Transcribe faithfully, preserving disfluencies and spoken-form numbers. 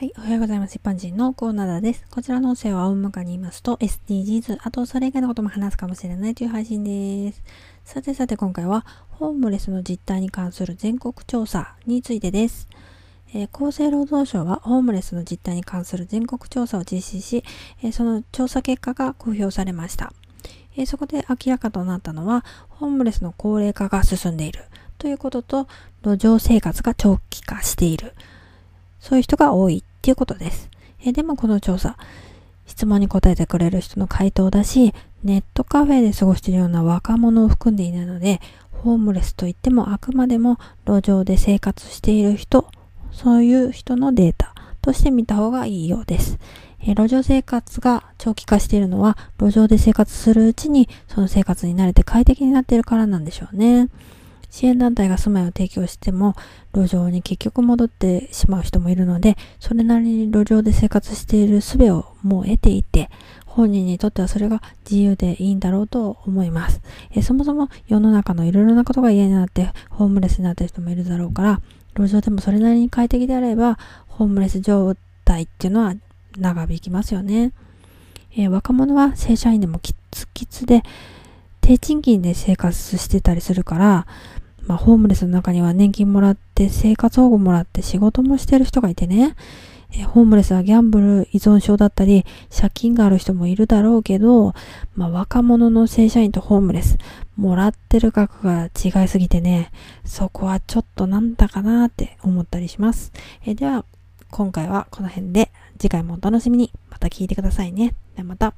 はい、おはようございます。一般人のコーナーです。こちらの音声は大まかに言いますと エスディージーズ、 あとそれ以外のことも話すかもしれないという配信です。さてさて今回はホームレスの実態に関する全国調査についてです。えー、厚生労働省はホームレスの実態に関する全国調査を実施し、えー、その調査結果が公表されました。えー、そこで明らかとなったのはホームレスの高齢化が進んでいるということと、路上生活が長期化している、そういう人が多いっていうことです。えー、でもこの調査、質問に答えてくれる人の回答だし、ネットカフェで過ごしているような若者を含んでいないので、ホームレスといってもあくまでも路上で生活している人、そういう人のデータとして見た方がいいようです。えー、路上生活が長期化しているのは、路上で生活するうちにその生活に慣れて快適になっているからなんでしょうね。支援団体が住まいを提供しても路上に結局戻ってしまう人もいるので、それなりに路上で生活している術をもう得ていて、本人にとってはそれが自由でいいんだろうと思います。えそもそも世の中のいろいろなことが嫌になってホームレスになっている人もいるだろうから、路上でもそれなりに快適であればホームレス状態っていうのは長引きますよね。え若者は正社員でもキツキツで低賃金で生活してたりするから、まあ、ホームレスの中には年金もらって生活保護もらって仕事もしてる人がいてね、えホームレスはギャンブル依存症だったり借金がある人もいるだろうけど、まあ、若者の正社員とホームレスもらってる額が違いすぎてね、そこはちょっとなんだかなって思ったりします。えでは今回はこの辺で、次回もお楽しみに。また聞いてくださいね。ではまた。